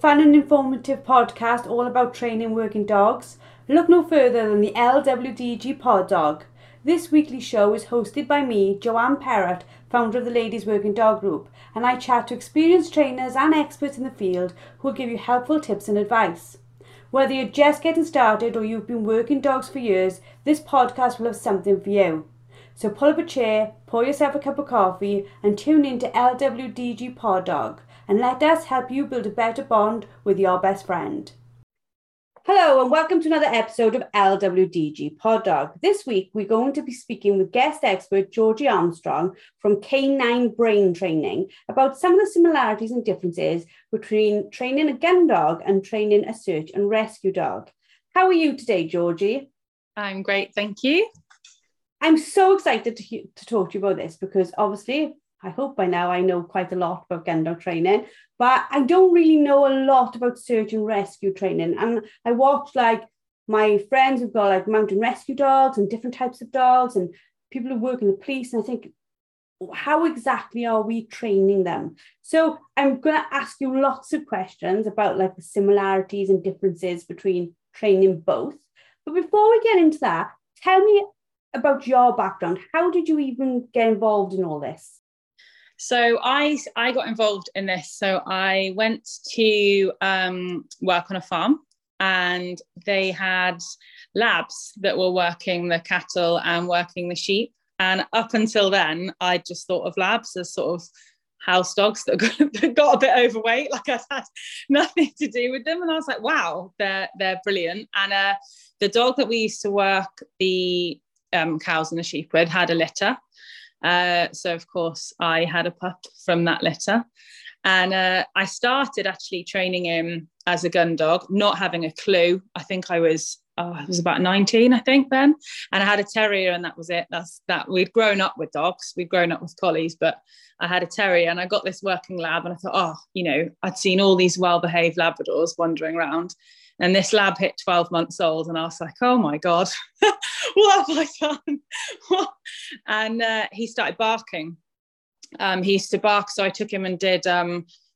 Fun and informative podcast all about training working dogs. Look no further than the LWDG Pod Dog. This weekly show is hosted by me, Joanne Parrott, founder of the Ladies Working Dog Group, and I chat to experienced trainers and experts in the field who will give you helpful tips and advice. Whether you're just getting started or you've been working dogs for years, this podcast will have something for you. So pull up a chair, pour yourself a cup of coffee, and tune in to LWDG Pod Dog. And let us help you build a better bond with your best friend. Hello and welcome to another episode of LWDG Pod Dog. This week we're going to be speaking with guest expert Georgie Armstrong from K9 Brain Training about some of the similarities and differences between training a gun dog and training a search and rescue dog. How are you today, Georgie? I'm great, thank you. I'm so excited to talk to you about this because obviously I hope by now I know quite a lot about gun dog training, but I don't really know a lot about search and rescue training. And I watch like my friends who've got like mountain rescue dogs and different types of dogs and people who work in the police. And I think, how exactly are we training them? So I'm going to ask you lots of questions about like the similarities and differences between training both. But before we get into that, tell me about your background. How did you even get involved in all this? So I got involved in this. So I went to work on a farm and they had labs that were working the cattle and working the sheep. And up until then, I just thought of labs as sort of house dogs that got a bit overweight, like I had nothing to do with them. And I was like, wow, they're brilliant. And the dog that we used to work the cows and the sheep with had a litter. So of course I had a pup from that litter, and I started actually training him as a gun dog, not having a clue. I think I was about 19, I think, then, and I had a terrier, and that was it. We'd grown up with dogs, we'd grown up with collies, but I had a terrier, and I got this working lab, and I thought, I'd seen all these well-behaved Labradors wandering around. And this lab hit 12 months old, and I was like, oh my God, what have I done? And he started barking. He used to bark, so I took him and did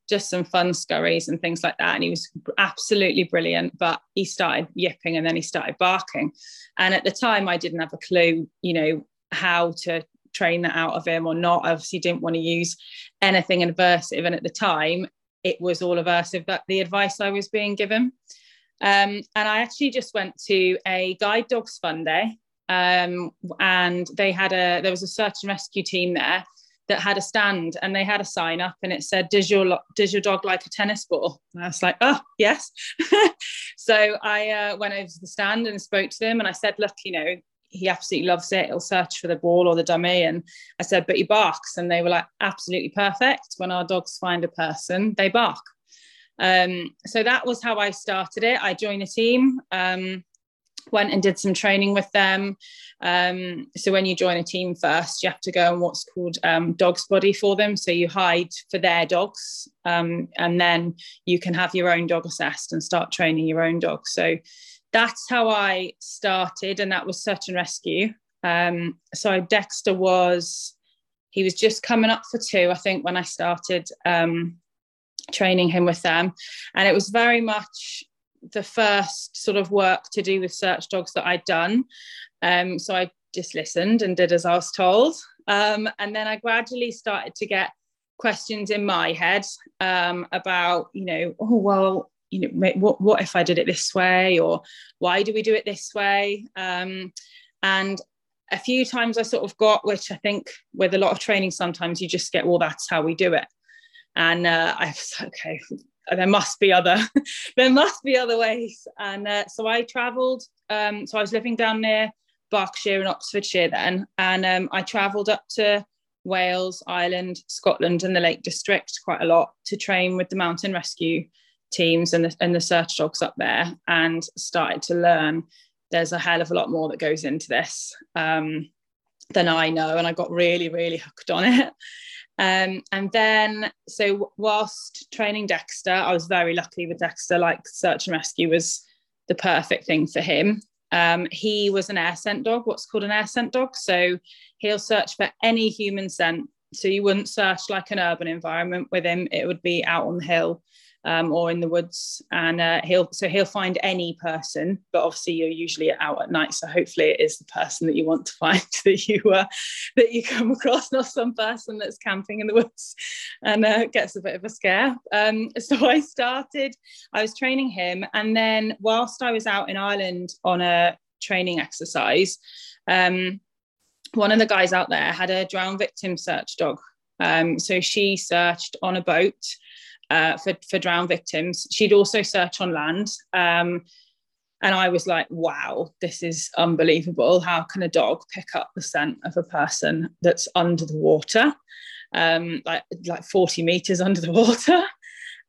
just some fun scurries and things like that. And he was absolutely brilliant, but he started yipping and then he started barking. And at the time, I didn't have a clue, how to train that out of him or not. I obviously didn't want to use anything aversive. And at the time, it was all aversive, that the advice I was being given. And I actually just went to a guide dogs fun day, and there was a search and rescue team there that had a stand, and they had a sign up and it said, does your dog like a tennis ball? And I was like, oh, yes. So I went over to the stand and spoke to them, and I said, look, he absolutely loves it. He'll search for the ball or the dummy. And I said, but he barks. And they were like, absolutely perfect. When our dogs find a person, they bark. So that was how I started it. I joined a team, went and did some training with them. So when you join a team first, you have to go on what's called dog's body for them. So you hide for their dogs, and then you can have your own dog assessed and start training your own dog. So that's how I started, and that was search and rescue. So Dexter was just coming up for 2, I think, when I started training him with them. And it was very much the first sort of work to do with search dogs that I'd done. So I just listened and did as I was told. And then I gradually started to get questions in my head about, what if I did it this way, or why do we do it this way? And a few times I sort of got, which I think with a lot of training, sometimes you just get, well, that's how we do it. And I was like, okay, there must be other ways. And so I travelled. So I was living down near Berkshire and Oxfordshire then, and I travelled up to Wales, Ireland, Scotland, and the Lake District quite a lot to train with the Mountain Rescue teams and the search dogs up there, and started to learn there's a hell of a lot more that goes into this than I know, and I got really, really hooked on it. And then, so whilst training Dexter, I was very lucky with Dexter, like search and rescue was the perfect thing for him. He was an air scent dog, what's called an air scent dog. So he'll search for any human scent. So you wouldn't search like an urban environment with him. It would be out on the hill or in the woods. And he'll find any person, but obviously you're usually out at night. So hopefully it is the person that you want to find that you come across, not some person that's camping in the woods and gets a bit of a scare. So I was training him. And then whilst I was out in Ireland on a training exercise, one of the guys out there had a drowned victim search dog. So she searched on a boat for drowned victims. She'd also search on land. And I was like, wow, this is unbelievable. How can a dog pick up the scent of a person that's under the water, like 40 meters under the water?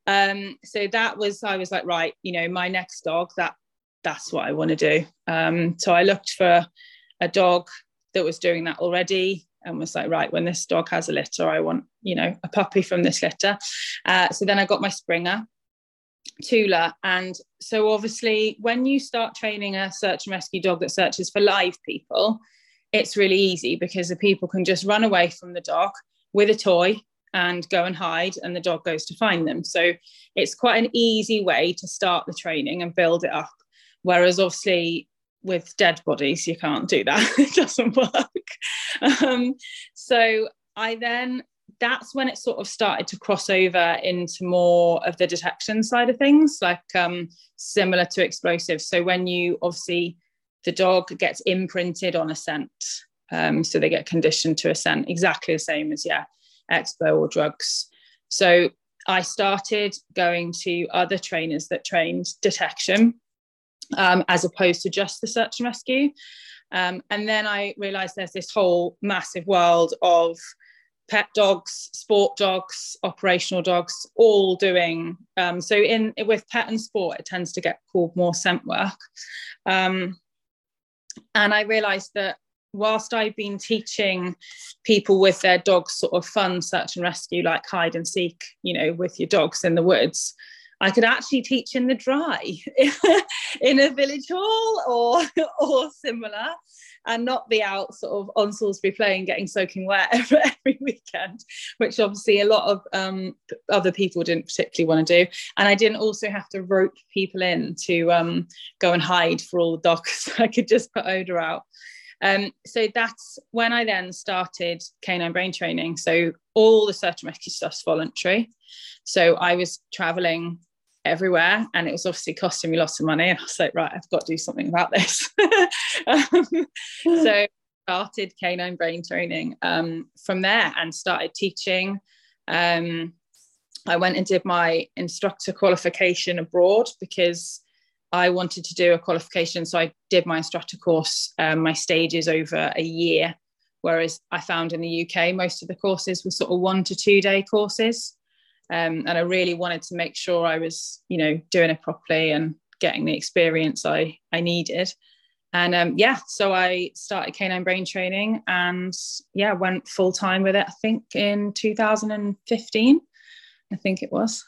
So I was like, right, my next dog, that's what I want to do. So I looked for a dog that was doing that already and was like, right, when this dog has a litter, I want, a puppy from this litter. So then I got my Springer, Tula. And so obviously when you start training a search and rescue dog that searches for live people, it's really easy because the people can just run away from the dog with a toy and go and hide, and the dog goes to find them. So it's quite an easy way to start the training and build it up. Whereas obviously with dead bodies, you can't do that. It doesn't work. So that's when it sort of started to cross over into more of the detection side of things, similar to explosives. So when the dog gets imprinted on a scent, so they get conditioned to a scent, exactly the same as, expo or drugs. So I started going to other trainers that trained detection, as opposed to just the search and rescue. And then I realised there's this whole massive world of pet dogs, sport dogs, operational dogs, all doing. With pet and sport, it tends to get called more scent work. And I realised that whilst I've been teaching people with their dogs sort of fun search and rescue, like hide and seek, with your dogs in the woods, I could actually teach in the dry in a village hall or similar, and not be out sort of on Salisbury Plain getting soaking wet every weekend, which obviously a lot of other people didn't particularly want to do. And I didn't also have to rope people in to go and hide for all the dogs. I could just put odour out. So that's when I then started K9 Brain Training. So all the search and rescue stuff's voluntary. So I was travelling everywhere, and it was obviously costing me lots of money. And I was like, right, I've got to do something about this. So I started K9 Brain Training from there and started teaching. I went and did my instructor qualification abroad because I wanted to do a qualification. So I did my instructor course, my stages over a year, whereas I found in the UK, most of the courses were sort of 1 to 2 day courses. And I really wanted to make sure I was, doing it properly and getting the experience I needed. And so I started K9 Brain Training and went full time with it, I think in 2015, I think it was.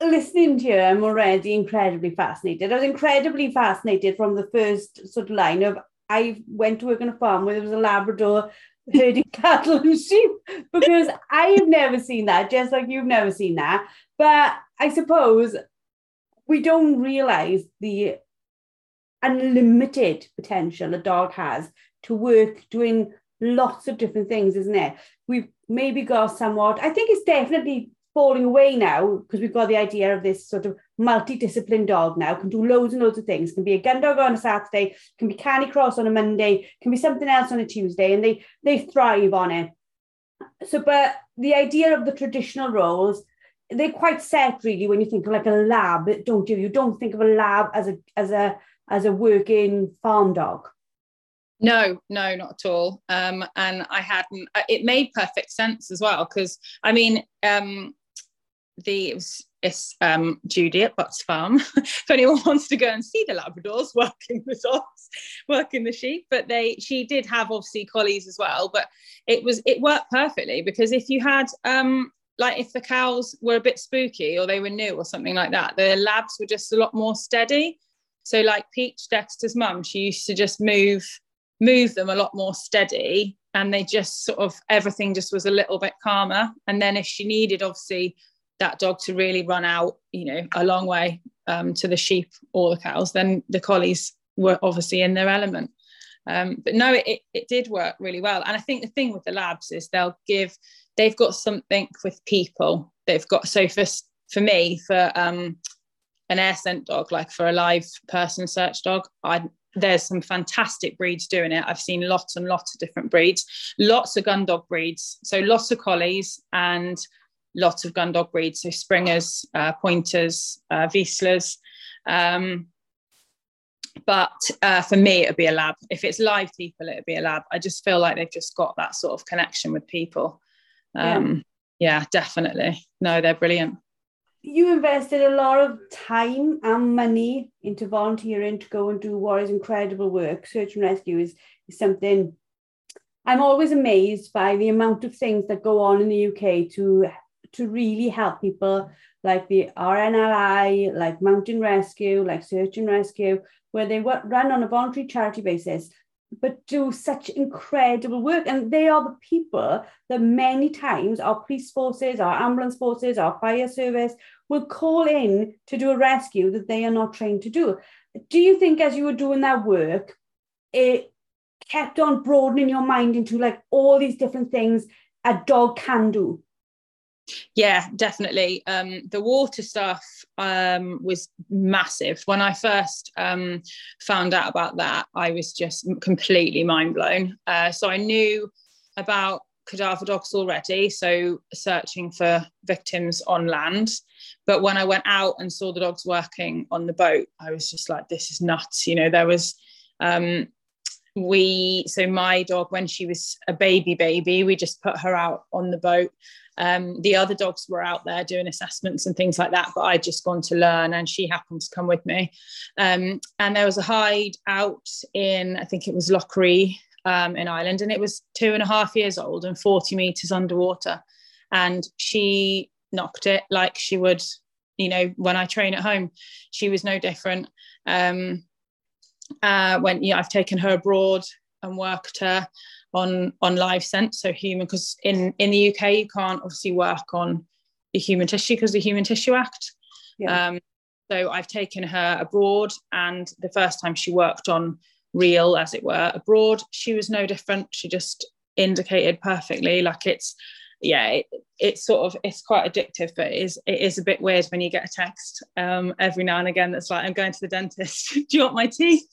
Listening to you, I'm already incredibly fascinated. I was incredibly fascinated from the first sort of line of, I went to work on a farm where there was a Labrador herding cattle and sheep, because I've never seen that, just like you've never seen that. But I suppose we don't realise the unlimited potential a dog has to work doing lots of different things, isn't it? We've maybe got somewhat, I think it's definitely falling away now, because we've got the idea of this sort of multidisciplined dog now, can do loads and loads of things, can be a gun dog on a Saturday, can be Canny Cross on a Monday, can be something else on a Tuesday, and they thrive on it. So, but the idea of the traditional roles, they're quite set really when you think of like a lab, don't you? You don't think of a lab as a working farm dog. No, not at all. And I hadn't, it made perfect sense as well, because I mean, it's Judy at Butts farm. If anyone wants to go and see the Labradors working the dogs, working the sheep, but she did have obviously collies as well, but it worked perfectly, because if you had like if the cows were a bit spooky or they were new or something like that, the labs were just a lot more steady. So like Peach, Dexter's mum, she used to just move them a lot more steady, and they just sort of, everything just was a little bit calmer. And then if she needed, obviously, that dog to really run out, you know, a long way to the sheep or the cows, then the collies were obviously in their element. But no, it did work really well. And I think the thing with the labs is they've got something with people. They've got, so for me, for an air scent dog, like for a live person search dog, there's some fantastic breeds doing it. I've seen lots and lots of different breeds, lots of gun dog breeds. So lots of collies and lots of gun dog breeds. So springers, pointers, Wieslers. But for me, it'd be a lab. If it's live people, it'd be a lab. I just feel like they've just got that sort of connection with people. Yeah, definitely. No, they're brilliant. You invested a lot of time and money into volunteering to go and do what is incredible work. Search and rescue is something I'm always amazed by, the amount of things that go on in the UK to really help people, like the RNLI, like Mountain Rescue, like Search and Rescue, where they run on a voluntary charity basis, but do such incredible work. And they are the people that many times our police forces, our ambulance forces, our fire service will call in to do a rescue that they are not trained to do. Do you think as you were doing that work, it kept on broadening your mind into like all these different things a dog can do? Yeah, definitely. The water stuff was massive. When I first found out about that, I was just completely mind blown. So I knew about cadaver dogs already, so searching for victims on land. But when I went out and saw the dogs working on the boat, I was just like, this is nuts. You know, there was... So my dog, when she was a baby, we just put her out on the boat. The other dogs were out there doing assessments and things like that, but I'd just gone to learn and she happened to come with me. And there was a hide out in, I think it was Lockery in Ireland, and it was 2.5 years old and 40 meters underwater. And she knocked it like she would, you know, when I train at home. She was no different. I've taken her abroad and worked her on live scent, so human, because in the UK you can't obviously work on the human tissue because the Human Tissue Act. Yeah. So I've taken her abroad, and the first time she worked on real, as it were, abroad, she was no different. She just indicated perfectly. Like it's quite addictive, but it is a bit weird when you get a text every now and again that's like, I'm going to the dentist, do you want my teeth?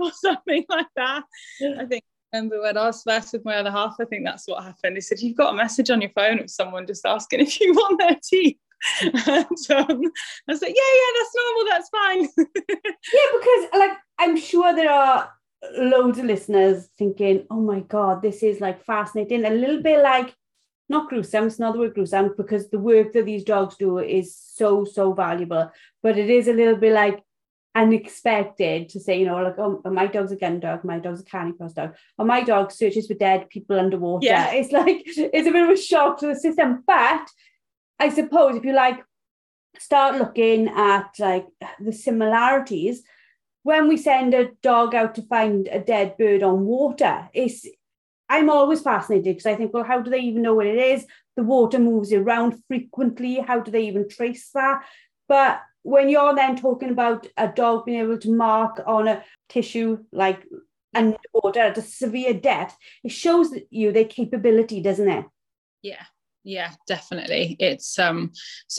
or something like that. Yeah. I think I remember when I was first with my other half, I think that's what happened. They said, you've got a message on your phone of someone just asking if you want their teeth. And I was like, yeah, that's normal, that's fine. Yeah, because like I'm sure there are loads of listeners thinking, oh my god, this is like fascinating, a little bit like, not gruesome, it's not the word gruesome, because the work that these dogs do is so valuable, but it is a little bit like unexpected to say, you know, like, oh, my dog's a gun dog, my dog's a canine cross dog, or my dog searches for dead people underwater. Yeah. It's like, it's a bit of a shock to the system, but I suppose if you like start looking at like the similarities, when we send a dog out to find a dead bird on water, I'm always fascinated because I think, well, how do they even know what it is? The water moves around frequently. How do they even trace that? But when you're then talking about a dog being able to mark on a tissue like underwater at a severe depth, it shows you their capability, doesn't it? Yeah. Yeah, definitely. It's so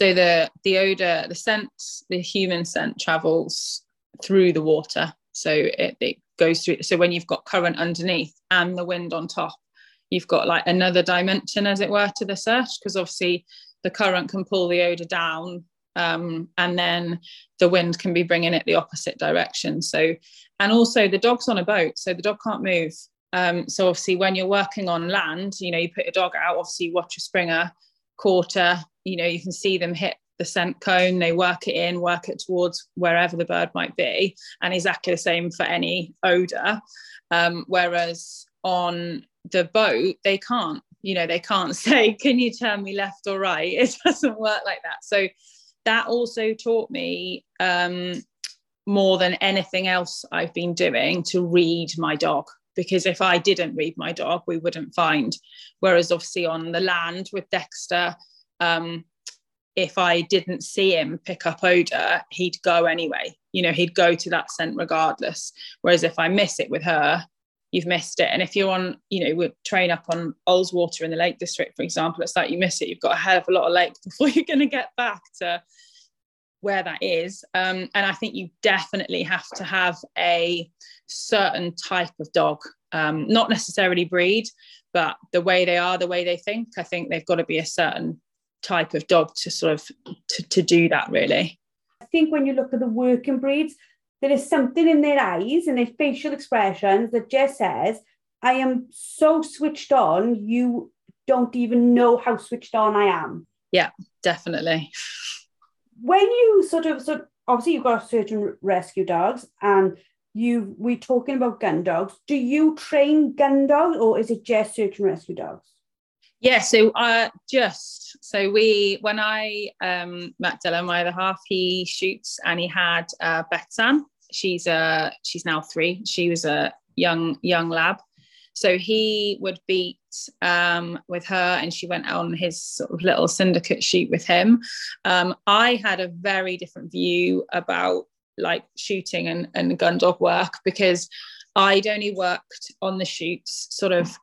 the odor, the scent, the human scent travels through the water, so it goes through. So when you've got current underneath and the wind on top, you've got like another dimension, as it were, to the search, because obviously the current can pull the odor down, and then the wind can be bringing it the opposite direction. So, and also the dog's on a boat, so the dog can't move. So obviously when you're working on land, you know, you put your dog out, obviously you watch a springer, quarter, you know, you can see them hit the scent cone, they work it towards wherever the bird might be, and exactly the same for any odor. Whereas on the boat, they can't, you know, they can't say, can you turn me left or right? It doesn't work like that. So that also taught me more than anything else I've been doing to read my dog, because if I didn't read my dog, we wouldn't find. Whereas obviously on the land with Dexter, if I didn't see him pick up odour, he'd go anyway. You know, he'd go to that scent regardless. Whereas if I miss it with her, you've missed it. And if you're on, you know, we train up on Ullswater in the Lake District, for example, it's like you miss it, you've got a hell of a lot of lake before you're going to get back to where that is. And I think you definitely have to have a certain type of dog, not necessarily breed, but the way they are, the way they think. I think they've got to be a certain type of dog to sort of to do that, really. I think when you look at the working breeds, there is something in their eyes and their facial expressions that just says, I am so switched on, you don't even know how switched on I am. Yeah, definitely. When you sort of obviously you've got certain rescue dogs and we're talking about gun dogs. Do you train gun dogs or is it just certain rescue dogs? Yeah, when I met Dylan, my other half, he shoots and he had Betsan. She's now 3. She was a young lab. So he would beat with her and she went on his sort of little syndicate shoot with him. I had a very different view about like shooting and gun dog work because I'd only worked on the shoots sort of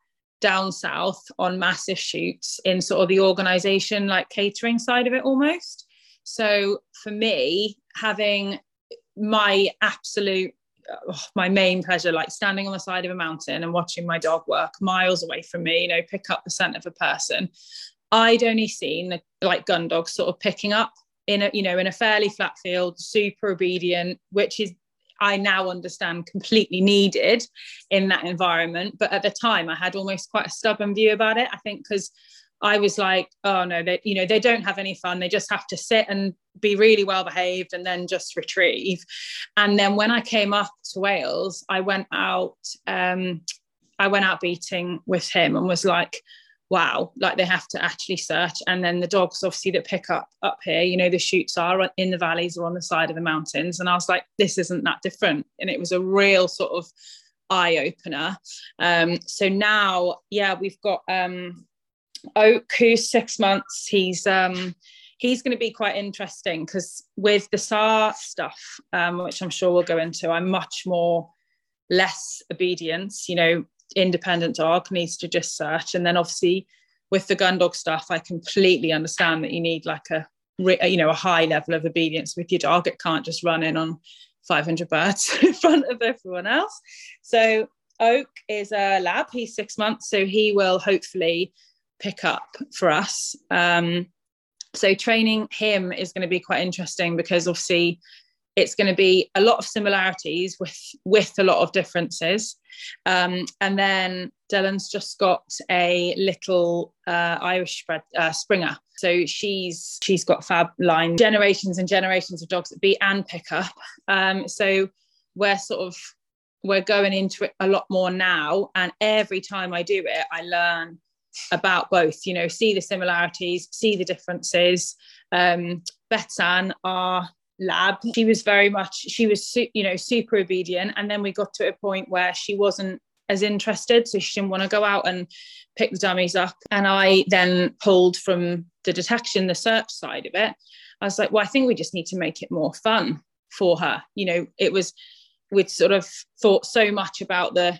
down south on massive shoots in sort of the organisation, like catering side of it almost. So for me, having my my main pleasure, like standing on the side of a mountain and watching my dog work miles away from me, you know, pick up the scent of a person, I'd only seen like gun dogs sort of picking up in a fairly flat field, super obedient, which is, I now understand, completely needed in that environment. But at the time I had almost quite a stubborn view about it, I think, because I was like, oh no, they, you know, they don't have any fun. They just have to sit and be really well behaved and then just retrieve. And then when I came up to Wales, I went out beating with him and was like, wow, like they have to actually search. And then the dogs obviously that pick up here, you know, the shoots are in the valleys or on the side of the mountains. And I was like, this isn't that different. And it was a real sort of eye opener. So now, yeah, we've got Oak, who's 6 months. He's going to be quite interesting because with the SAR stuff, which I'm sure we'll go into, I'm much more less obedience, you know, independent dog needs to just search. And then obviously with the gun dog stuff, I completely understand that you need like a high level of obedience with your dog. It can't just run in on 500 birds in front of everyone else. So Oak is a lab, he's 6 months, so he will hopefully pick up for us. So training him is going to be quite interesting because obviously it's going to be a lot of similarities with a lot of differences. And then Dylan's just got a little Irish Springer. So she's got fab line, generations and generations of dogs that beat and pick up. So we're going into it a lot more now. And every time I do it, I learn about both, you know, see the similarities, see the differences. Betsan, our lab, she was you know, super obedient, and then we got to a point where she wasn't as interested, so she didn't want to go out and pick the dummies up. And I then pulled from the search side of it. I was like, well, I think we just need to make it more fun for her. You know, it was, we'd sort of thought so much about the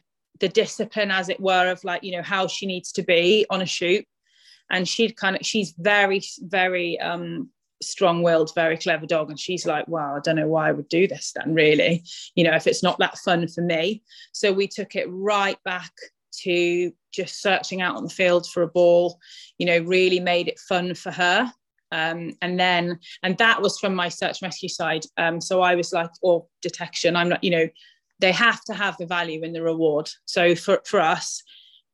discipline, as it were, of like, you know, how she needs to be on a shoot, and she's very, very strong-willed, very clever dog, and she's like, wow, I don't know why I would do this then, really, you know, if it's not that fun for me. So we took it right back to just searching out on the field for a ball, you know, really made it fun for her. And that was from my search rescue side. So I was like, or detection, I'm not, you know, they have to have the value in the reward. So for us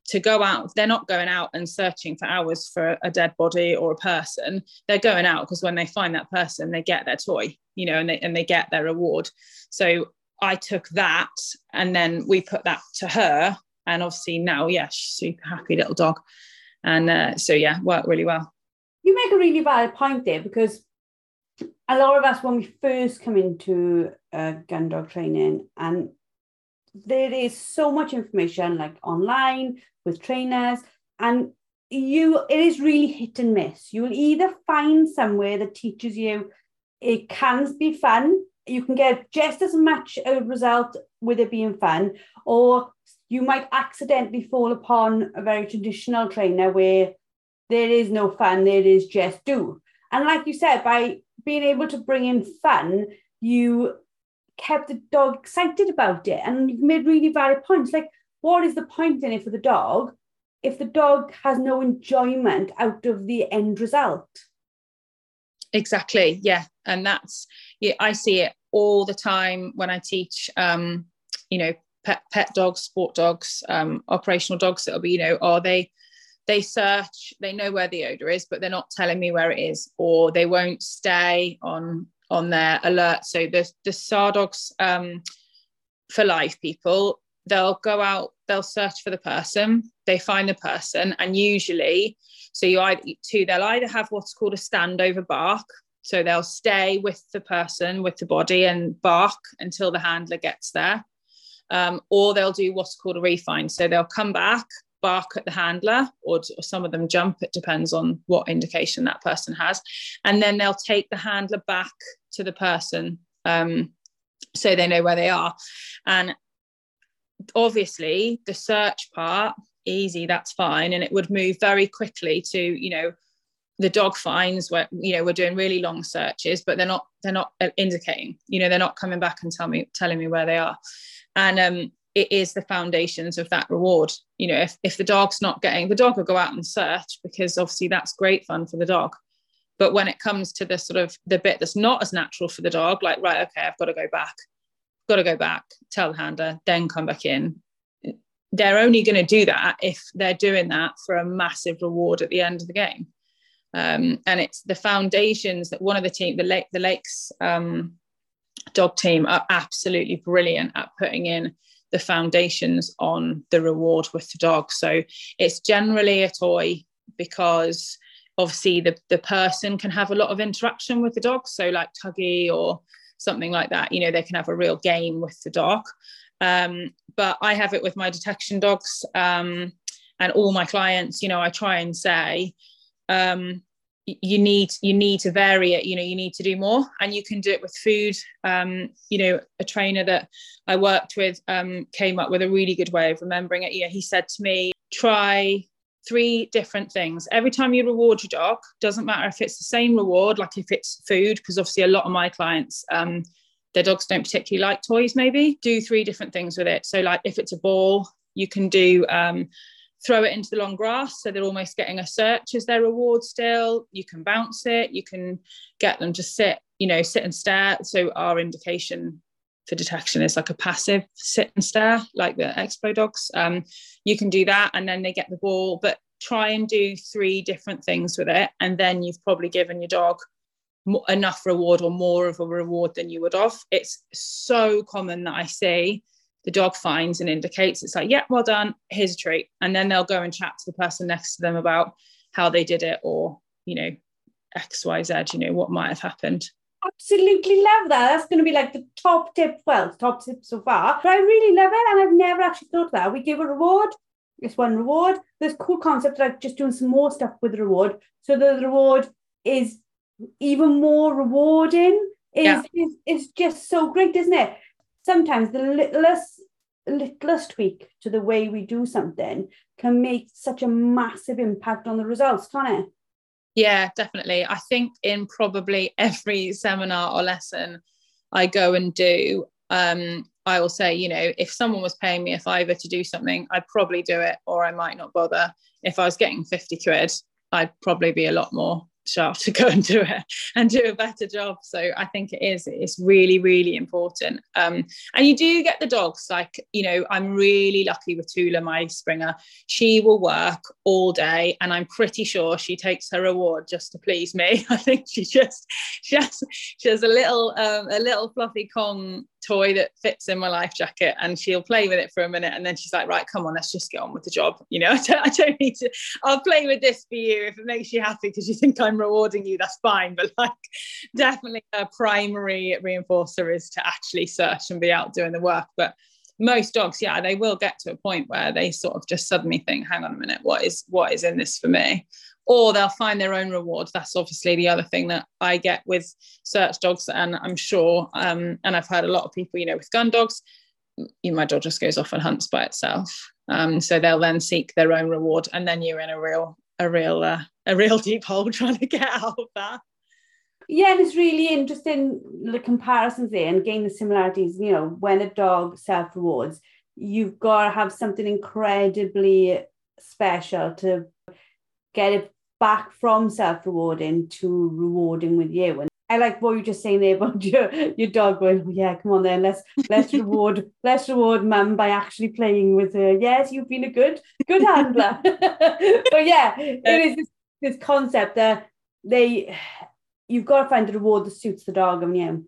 to go out, they're not going out and searching for hours for a dead body or a person. They're going out because when they find that person, they get their toy, you know, and they get their reward. So I took that and then we put that to her. And obviously now, yeah, she's a super happy little dog. And so, yeah, worked really well. You make a really valid point there, because a lot of us, when we first come into gun dog training, and there is so much information like online with trainers, and it is really hit and miss. You will either find somewhere that teaches you it can be fun, you can get just as much a result with it being fun, or you might accidentally fall upon a very traditional trainer where there is no fun, there is just do. And like you said, by being able to bring in fun, you kept the dog excited about it, and you've made really valid points. Like, what is the point in it for the dog if the dog has no enjoyment out of the end result? Exactly, yeah. And that's, yeah, I see it all the time when I teach, pet dogs, sport dogs, operational dogs. That'll be, they search, they know where the odor is, but they're not telling me where it is, or they won't stay on their alert. So the SAR dogs, for live people, they'll go out, they'll search for the person, they find the person, and usually, they'll either have what's called a standover bark. So they'll stay with the person, with the body, and bark until the handler gets there. Or they'll do what's called a refind. So they'll come back, bark at the handler, or some of them jump. It depends on what indication that person has. And then they'll take the handler back to the person, so they know where they are. And obviously the search part, easy, that's fine. And it would move very quickly to, the dog finds where, we're doing really long searches, but they're not indicating, they're not coming back and telling me where they are. And it is the foundations of that reward. If the dog's not getting, the dog will go out and search, because obviously that's great fun for the dog. But when it comes to the sort of the bit that's not as natural for the dog, like, right, okay, I've got to go back, tell the handler, then come back in. They're only going to do that if they're doing that for a massive reward at the end of the game. And it's the foundations that one of the team, the Lakes dog team, are absolutely brilliant at putting in the foundations on the reward with the dog. So it's generally a toy, because obviously the person can have a lot of interaction with the dog. So like tuggy or something like that, they can have a real game with the dog. But I have it with my detection dogs, and all my clients, I try and say, you need to vary it, you need to do more. And you can do it with food. A trainer that I worked with came up with a really good way of remembering it. He said to me, try 3 different things every time you reward your dog. Doesn't matter if it's the same reward, like if it's food, because obviously a lot of my clients, their dogs don't particularly like toys. Maybe do 3 different things with it. So like if it's a ball, you can do throw it into the long grass, so they're almost getting a search as their reward still. You can bounce it, you can get them to sit, sit and stare. So our indication for detection is like a passive sit and stare, like the Expo dogs. You can do that, and then they get the ball. But try and do 3 different things with it, and then you've probably given your dog enough reward, or more of a reward than you would have. It's so common that I see the dog finds and indicates. It's like, yeah, well done, here's a treat. And then they'll go and chat to the person next to them about how they did it, or, X, Y, Z, what might have happened. Absolutely love that. That's going to be like the top tip, top tip so far. But I really love it, and I've never actually thought of that. We give a reward, it's one reward. There's cool concepts like just doing some more stuff with the reward, so the reward is even more rewarding. It's just so great, isn't it? Sometimes the littlest tweak to the way we do something can make such a massive impact on the results, can't it? Yeah, definitely. I think in probably every seminar or lesson I go and do, I will say, if someone was paying me a £5 to do something, I'd probably do it, or I might not bother. If I was getting 50 quid, I'd probably be a lot more staff to go and do a better job. So I think it's really, really important. And you do get the dogs, like, you know, I'm really lucky with Tula, my Springer. She will work all day, and I'm pretty sure she takes her reward just to please me. I think she has a little fluffy Kong toy that fits in my life jacket, and she'll play with it for a minute, and then she's like, right, come on, let's just get on with the job, you know. I don't need to, I'll play with this for you if it makes you happy because you think I'm rewarding you, that's fine. But like, definitely a primary reinforcer is to actually search and be out doing the work. But most dogs, yeah, they will get to a point where they sort of just suddenly think, hang on a minute, what is in this for me? Or they'll find their own reward. That's obviously the other thing that I get with search dogs. And I'm sure, and I've heard a lot of people, you know, with gun dogs, you know, my dog just goes off and hunts by itself. So they'll then seek their own reward. And then you're in a real deep hole trying to get out of that. Yeah, there's really interesting the comparisons there and gain the similarities. You know, when a dog self-rewards, you've got to have something incredibly special to get it back from self-rewarding to rewarding with you. And I like what you were just saying there about your dog going, oh, yeah, come on then, let's reward mum by actually playing with her. Yes, you've been a good handler. But yeah, it is this concept that you've got to find the reward that suits the dog, haven't you?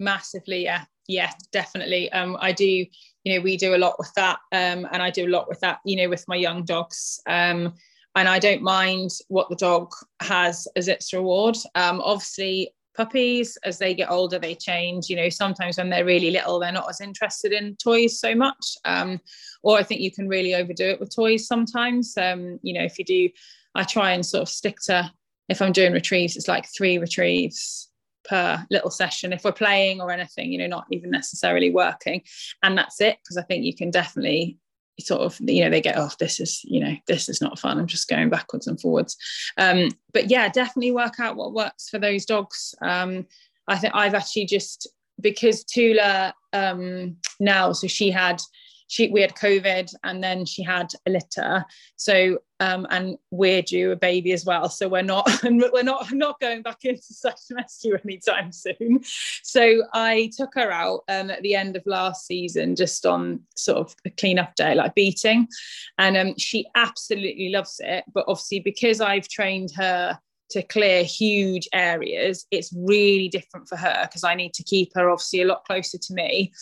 Massively, yeah. Yeah, definitely. I do, you know, we do a lot with that. And I do a lot with that, you know, with my young dogs. And I don't mind what the dog has as its reward. Obviously, puppies, as they get older, they change. You know, sometimes when they're really little, they're not as interested in toys so much. Or I think you can really overdo it with toys sometimes. You know, if you do, I try and sort of stick to, if I'm doing retrieves, it's like 3 retrieves per little session, if we're playing or anything, you know, not even necessarily working. And that's it, because I think you can definitely sort of, you know, they get, oh, this is not fun, I'm just going backwards and forwards. But yeah, definitely work out what works for those dogs. I think I've actually just, because Tula now, so we had COVID, and then she had a litter. So and we're due a baby as well. So we're not going back into search and rescue anytime soon. So I took her out at the end of last season, just on sort of a clean up day, like beating. And she absolutely loves it. But obviously, because I've trained her to clear huge areas, it's really different for her, because I need to keep her obviously a lot closer to me.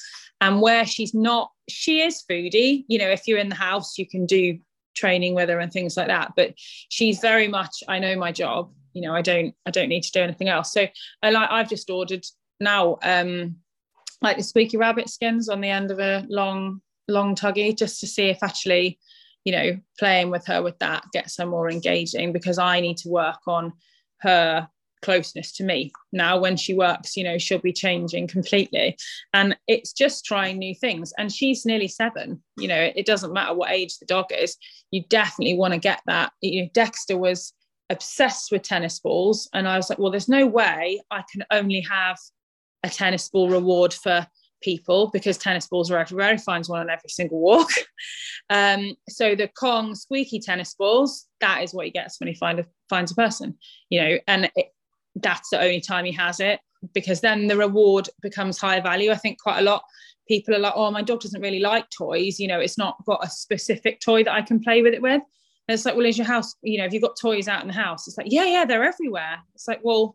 And where she's not, she is foodie, you know, if you're in the house, you can do training with her and things like that, but she's very much, I know my job, you know, I don't need to do anything else. So I've just ordered now, like the squeaky rabbit skins on the end of a long tuggy, just to see if actually, you know, playing with her with that gets her more engaging, because I need to work on her closeness to me. Now when she works, you know, she'll be changing completely, and it's just trying new things. And she's nearly 7, you know, it doesn't matter what age the dog is, you definitely want to get that. You know, Dexter was obsessed with tennis balls, and I was like, well, there's no way I can only have a tennis ball reward for people, because tennis balls are everywhere. He finds one on every single walk. So the Kong squeaky tennis balls, that is what he gets when he finds a person, you know, and that's the only time he has it, because then the reward becomes high value. I think quite a lot people are like, oh, my dog doesn't really like toys, you know, it's not got a specific toy that I can play with it with. And it's like, well, is your house, you know, have you got toys out in the house? It's like, yeah, they're everywhere. It's like, well,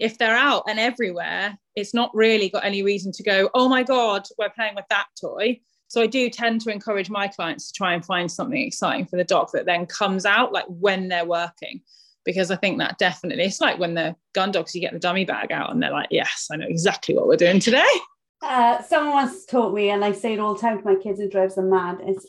if they're out and everywhere, it's not really got any reason to go, oh my God, we're playing with that toy. So I do tend to encourage my clients to try and find something exciting for the dog that then comes out, like when they're working, because I think that definitely, it's like when the gun dogs, you get the dummy bag out and they're like, yes, I know exactly what we're doing today. Someone once taught me, and I say it all the time to my kids, it drives them mad. It's,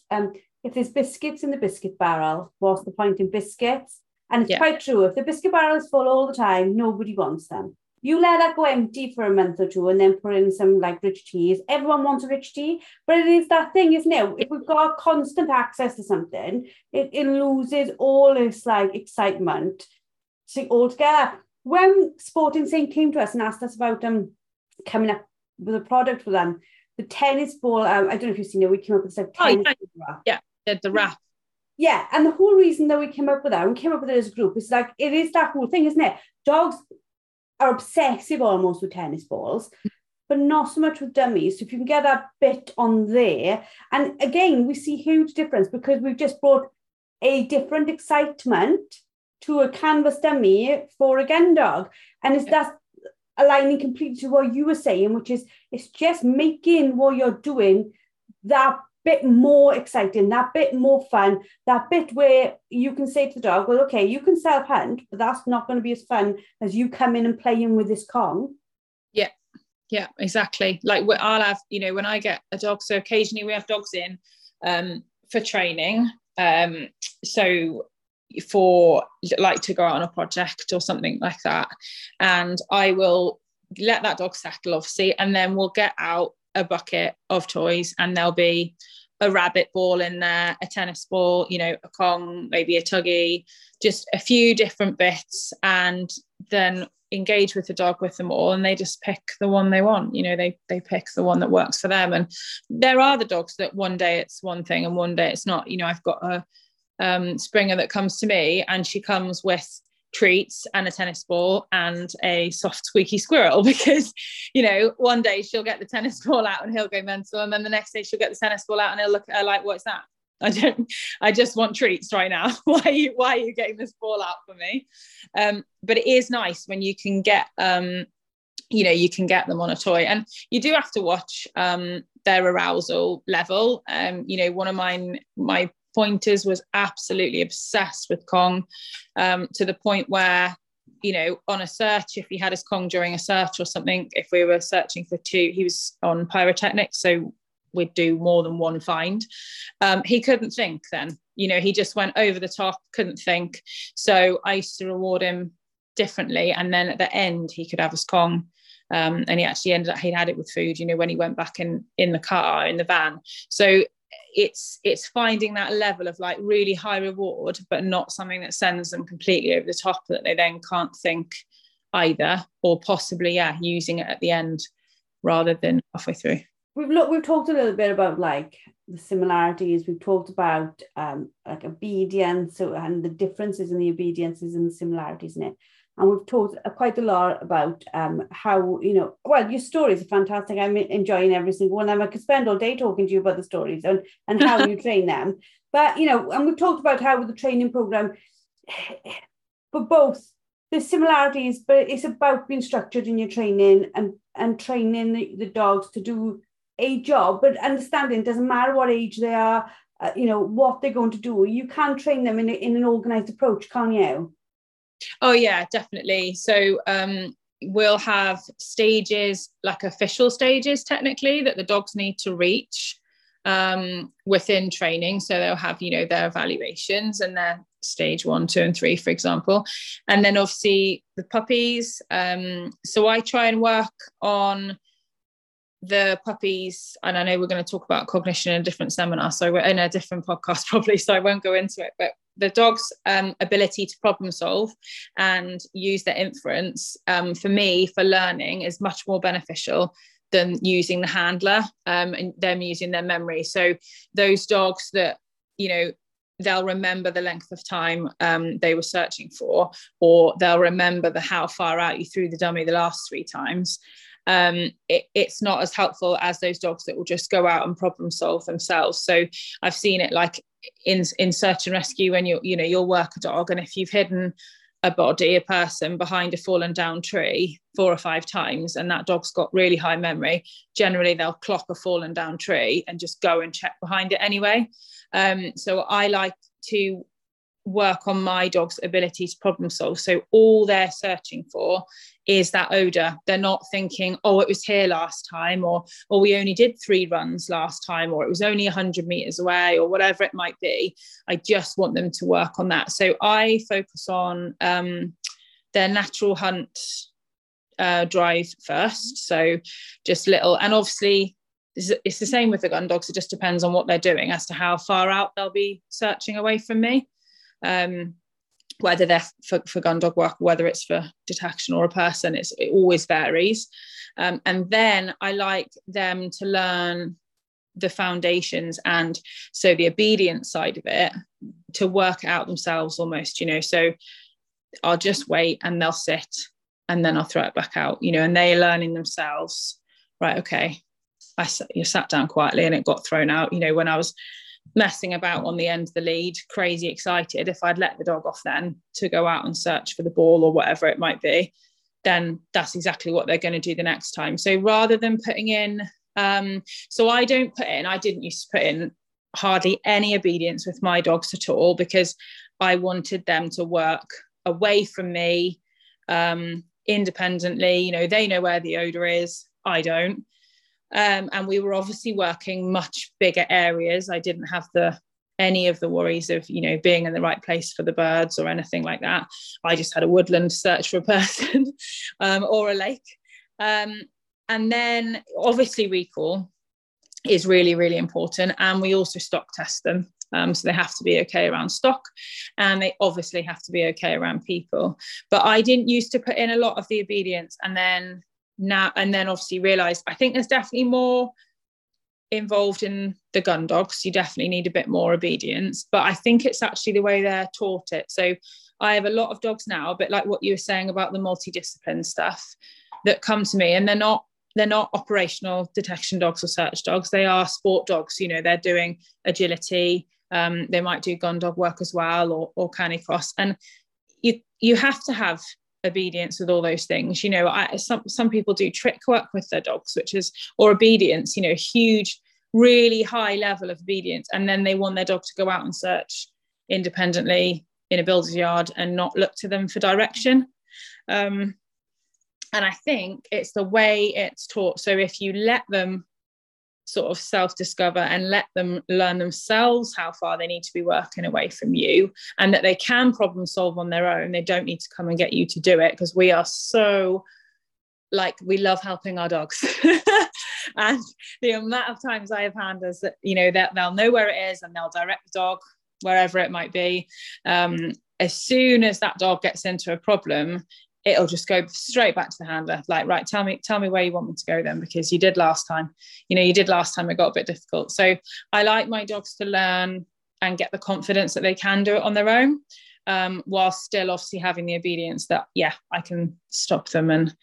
if there's biscuits in the biscuit barrel, what's the point in biscuits? And it's quite true. If the biscuit barrel is full all the time, nobody wants them. You let that go empty for a month or two and then put in some like rich teas. Everyone wants a rich tea, but it is that thing, isn't it? If we've got constant access to something, it loses all its like excitement altogether. When Sporting Saint came to us and asked us about coming up with a product for them, the tennis ball, I don't know if you've seen it, we came up with this like tennis ball wrap. Yeah, the wrap. Yeah, and the whole reason that we came up with it as a group is like, it is that whole thing, isn't it? Dogs are obsessive almost with tennis balls, but not so much with dummies. So if you can get that bit on there, and again, we see huge difference because we've just brought a different excitement to a canvas dummy for a gun dog. And it's that aligning completely to what you were saying, which is it's just making what you're doing that bit more exciting, that bit more fun, that bit where you can say to the dog, well, okay, you can self-hunt, but that's not going to be as fun as you come in and playing with this Kong. Yeah, yeah, exactly. Like I'll have, when I get a dog, so occasionally we have dogs in for training. So for like to go out on a project or something like that. And I will let that dog settle, obviously, and then we'll get out a bucket of toys, and there'll be a rabbit ball in there, a tennis ball, a Kong, maybe a tuggy, just a few different bits, and then engage with the dog with them all, and they just pick the one they want. They pick the one that works for them. And there are the dogs that one day it's one thing and one day it's not. I've got a Springer that comes to me, and she comes with treats and a tennis ball and a soft squeaky squirrel, because one day she'll get the tennis ball out and he'll go mental, and then the next day she'll get the tennis ball out and he'll look at her like, what's that? I just want treats right now. why are you getting this ball out for me? But it is nice when you can get you can get them on a toy, and you do have to watch their arousal level. One of my pointers was absolutely obsessed with Kong, to the point where, on a search, if he had his Kong during a search or something, if we were searching for two, he was on pyrotechnics, so we'd do more than one find. He couldn't think then, he just went over the top, couldn't think. So I used to reward him differently, and then at the end he could have his Kong. And he actually ended up, he'd had it with food, when he went back in the van. So it's finding that level of like really high reward, but not something that sends them completely over the top that they then can't think either, or possibly using it at the end rather than halfway through. We've talked a little bit about like the similarities. We've talked about like obedience and the differences in the obediences and the similarities in it. And we've talked quite a lot about how, your stories are fantastic. I'm enjoying every single one of them. I could spend all day talking to you about the stories and how you train them. But, and we've talked about how the training program, for both, there's similarities, but it's about being structured in your training and training the dogs to do a job, but understanding it doesn't matter what age they are, what they're going to do. You can train them in an organised approach, can't you? Oh yeah, definitely. So we'll have stages, like official stages technically, that the dogs need to reach within training. So they'll have their evaluations and their stage 1, 2 and 3, for example, and then obviously the puppies. So I try and work on the puppies, and I know we're going to talk about cognition in a different seminar, so we're in a different podcast probably, so I won't go into it, but the dog's ability to problem solve and use their inference, for me, for learning, is much more beneficial than using the handler and them using their memory. So those dogs that, they'll remember the length of time they were searching for, or they'll remember how far out you threw the dummy the last 3 times. It's not as helpful as those dogs that will just go out and problem solve themselves. So I've seen it like in search and rescue, when you'll work a dog, and if you've hidden a person behind a fallen down tree 4 or 5 times, and that dog's got really high memory, generally they'll clock a fallen down tree and just go and check behind it anyway. So I like to work on my dog's ability to problem solve. So all they're searching for is that odor. They're not thinking, oh, it was here last time, or we only did 3 runs last time, or it was only 100 meters away, or whatever it might be. I just want them to work on that. So I focus on their natural hunt drive first. So just little, and obviously it's the same with the gun dogs. It just depends on what they're doing as to how far out they'll be searching away from me. Whether they're for gun dog work, whether it's for detection or a person, it always varies. And then I like them to learn the foundations and so the obedience side of it to work out themselves almost, you know. So I'll just wait and they'll sit and then I'll throw it back out, you know, and they're learning themselves, right, okay, you sat down quietly and it got thrown out. You know, when I was messing about on the end of the lead, crazy excited, if I'd let the dog off then to go out and search for the ball or whatever it might be, then that's exactly what they're going to do the next time. So rather than putting in, so I don't put in, I didn't used to put in hardly any obedience with my dogs at all, because I wanted them to work away from me, independently. You know, they know where the odor is, I don't. And we were obviously working much bigger areas. I didn't have any of the worries of, you know, being in the right place for the birds or anything like that. I just had a woodland search for a person or a lake. And then obviously recall is really, really important. And we also stock test them. So they have to be okay around stock and they obviously have to be okay around people. But I didn't used to put in a lot of the obedience, and then now and then obviously realized I think there's definitely more involved in the gun dogs. You definitely need a bit more obedience, but I think it's actually the way they're taught it. So I have a lot of dogs now, a bit like what you were saying about the multidiscipline stuff, that come to me, and they're not operational detection dogs or search dogs. They are sport dogs. You know, they're doing agility. They might do gun dog work as well, or canicross. And you have to have obedience with all those things. You know, some people do trick work with their dogs, which is, or obedience, you know, huge, really high level of obedience. And then they want their dog to go out and search independently in a builder's yard and not look to them for direction. And I think it's the way it's taught. So if you let them sort of self-discover and let them learn themselves how far they need to be working away from you, and that they can problem solve on their own, they don't need to come and get you to do it, because we are so, like, we love helping our dogs and the amount of times I have handlers that, you know, that they'll know where it is and they'll direct the dog wherever it might be. As soon as that dog gets into a problem, it'll just go straight back to the handler. Like, right, tell me where you want me to go then, because you did last time. You know, it got a bit difficult. So I like my dogs to learn and get the confidence that they can do it on their own, while still obviously having the obedience that, yeah, I can stop them and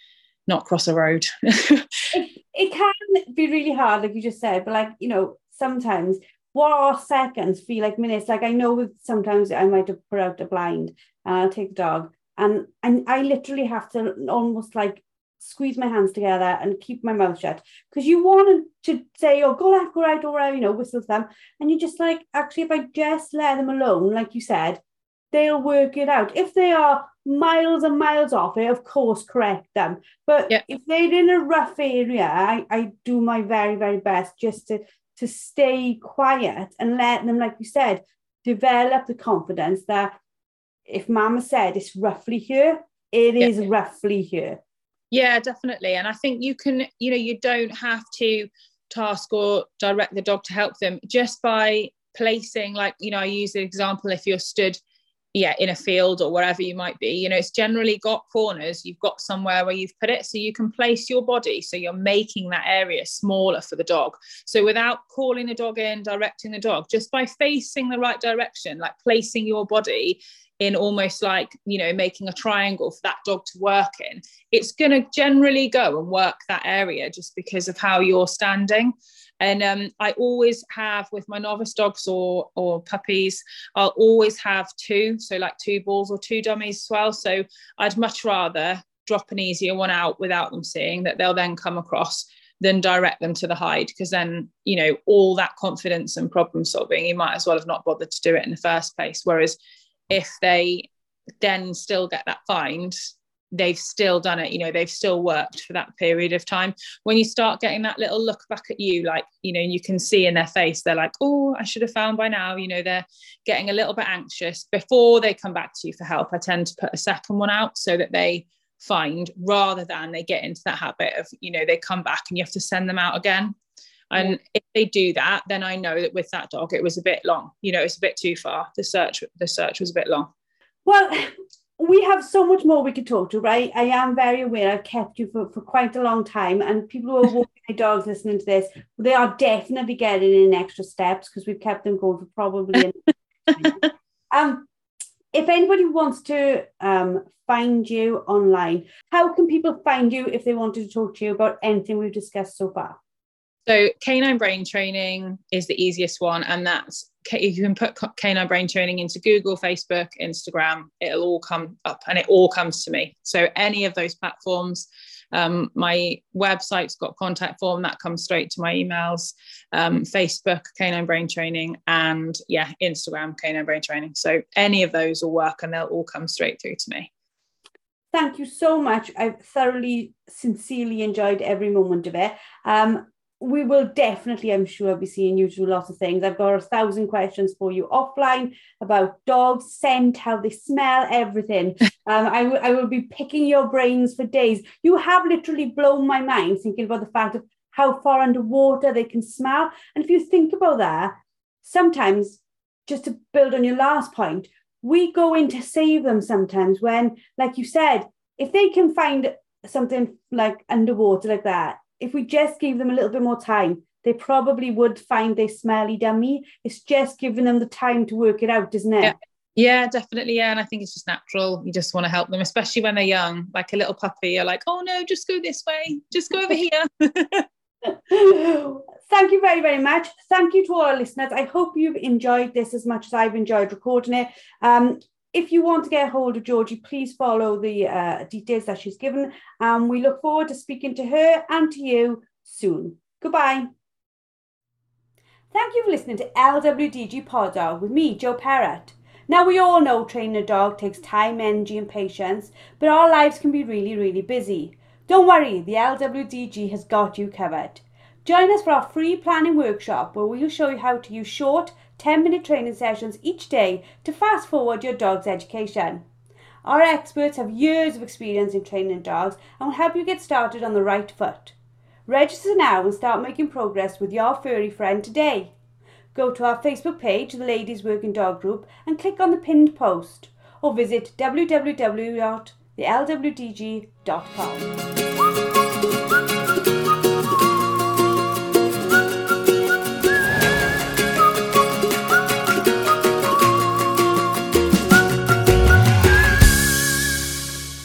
not cross a road. It can be really hard, like you just said, but, like, you know, sometimes what are seconds feel like minutes. Like, I know sometimes I might have put out a blind and I'll take the dog, and I literally have to almost, like, squeeze my hands together and keep my mouth shut, because you want to say, oh, go left, go right, or whatever, you know, whistle to them. And you're just like, actually, if I just let them alone, like you said, they'll work it out. If they are miles and miles off it, of course, correct them. But if they're in a rough area, I do my very, very best just to stay quiet and let them, like you said, develop the confidence that, if mama said it's roughly here, it is roughly here. Yeah, definitely. And I think you can, you know, you don't have to task or direct the dog to help them, just by placing, like, you know, I use the example, if you're stood in a field or wherever you might be, you know, it's generally got corners, you've got somewhere where you've put it, so you can place your body, so you're making that area smaller for the dog. So without calling the dog in, directing the dog, just by facing the right direction, like placing your body in almost like, you know, making a triangle for that dog to work in, it's going to generally go and work that area, just because of how you're standing. And I always have, with my novice dogs or puppies, I'll always have two, so like two balls or two dummies as well. So I'd much rather drop an easier one out without them seeing that they'll then come across, than direct them to the hide, because then, you know, all that confidence and problem solving, you might as well have not bothered to do it in the first place. Whereas if they then still get that find, they've still done it, you know, they've still worked for that period of time. When you start getting that little look back at you, like, you know, you can see in their face, they're like, oh, I should have found by now, you know, they're getting a little bit anxious. Before they come back to you for help, I tend to put a second one out, so that they find, rather than they get into that habit of, you know, they come back and you have to send them out again. And if they do that, then I know that with that dog, it was a bit long. You know, it's a bit too far. The search was a bit long. Well, we have so much more we could talk to, but I am very aware I've kept you for quite a long time, and people who are walking their dogs listening to this, they are definitely getting in extra steps because we've kept them going for probably if anybody wants to find you online, how can people find you if they wanted to talk to you about anything we've discussed so far? So K9 Brain Training is the easiest one, and that's, you can put K9 Brain Training into Google, Facebook, Instagram, it'll all come up and it all comes to me. So any of those platforms, my website's got contact form that comes straight to my emails, Facebook, K9 Brain Training, and yeah, Instagram, K9 Brain Training. So any of those will work and they'll all come straight through to me. Thank you so much. I've thoroughly, sincerely enjoyed every moment of it. We will definitely, I'm sure, be seeing you do lots of things. I've got 1,000 questions for you offline about dogs, scent, how they smell, everything. I will be picking your brains for days. You have literally blown my mind thinking about the fact of how far underwater they can smell. And if you think about that, sometimes, just to build on your last point, we go in to save them sometimes when, like you said, if they can find something like underwater like that, if we just gave them a little bit more time, they probably would find their smelly dummy. It's just giving them the time to work it out, isn't it? Yeah, definitely. Yeah. And I think it's just natural. You just want to help them, especially when they're young, like a little puppy. You're like, oh no, just go this way. Just go over here. Thank you very, very much. Thank you to all our listeners. I hope you've enjoyed this as much as I've enjoyed recording it. If you want to get a hold of Georgie, please follow the details that she's given. And we look forward to speaking to her and to you soon. Goodbye. Thank you for listening to LWDG Pod Dog with me, Jo Parrott. Now, we all know training a dog takes time, energy and patience, but our lives can be really, really busy. Don't worry, the LWDG has got you covered. Join us for our free planning workshop where we'll show you how to use short, 10-minute training sessions each day to fast forward your dog's education. Our experts have years of experience in training dogs and will help you get started on the right foot. Register now and start making progress with your furry friend today. Go to our Facebook page, the Ladies Working Dog Group, and click on the pinned post, or visit www.thelwdg.com.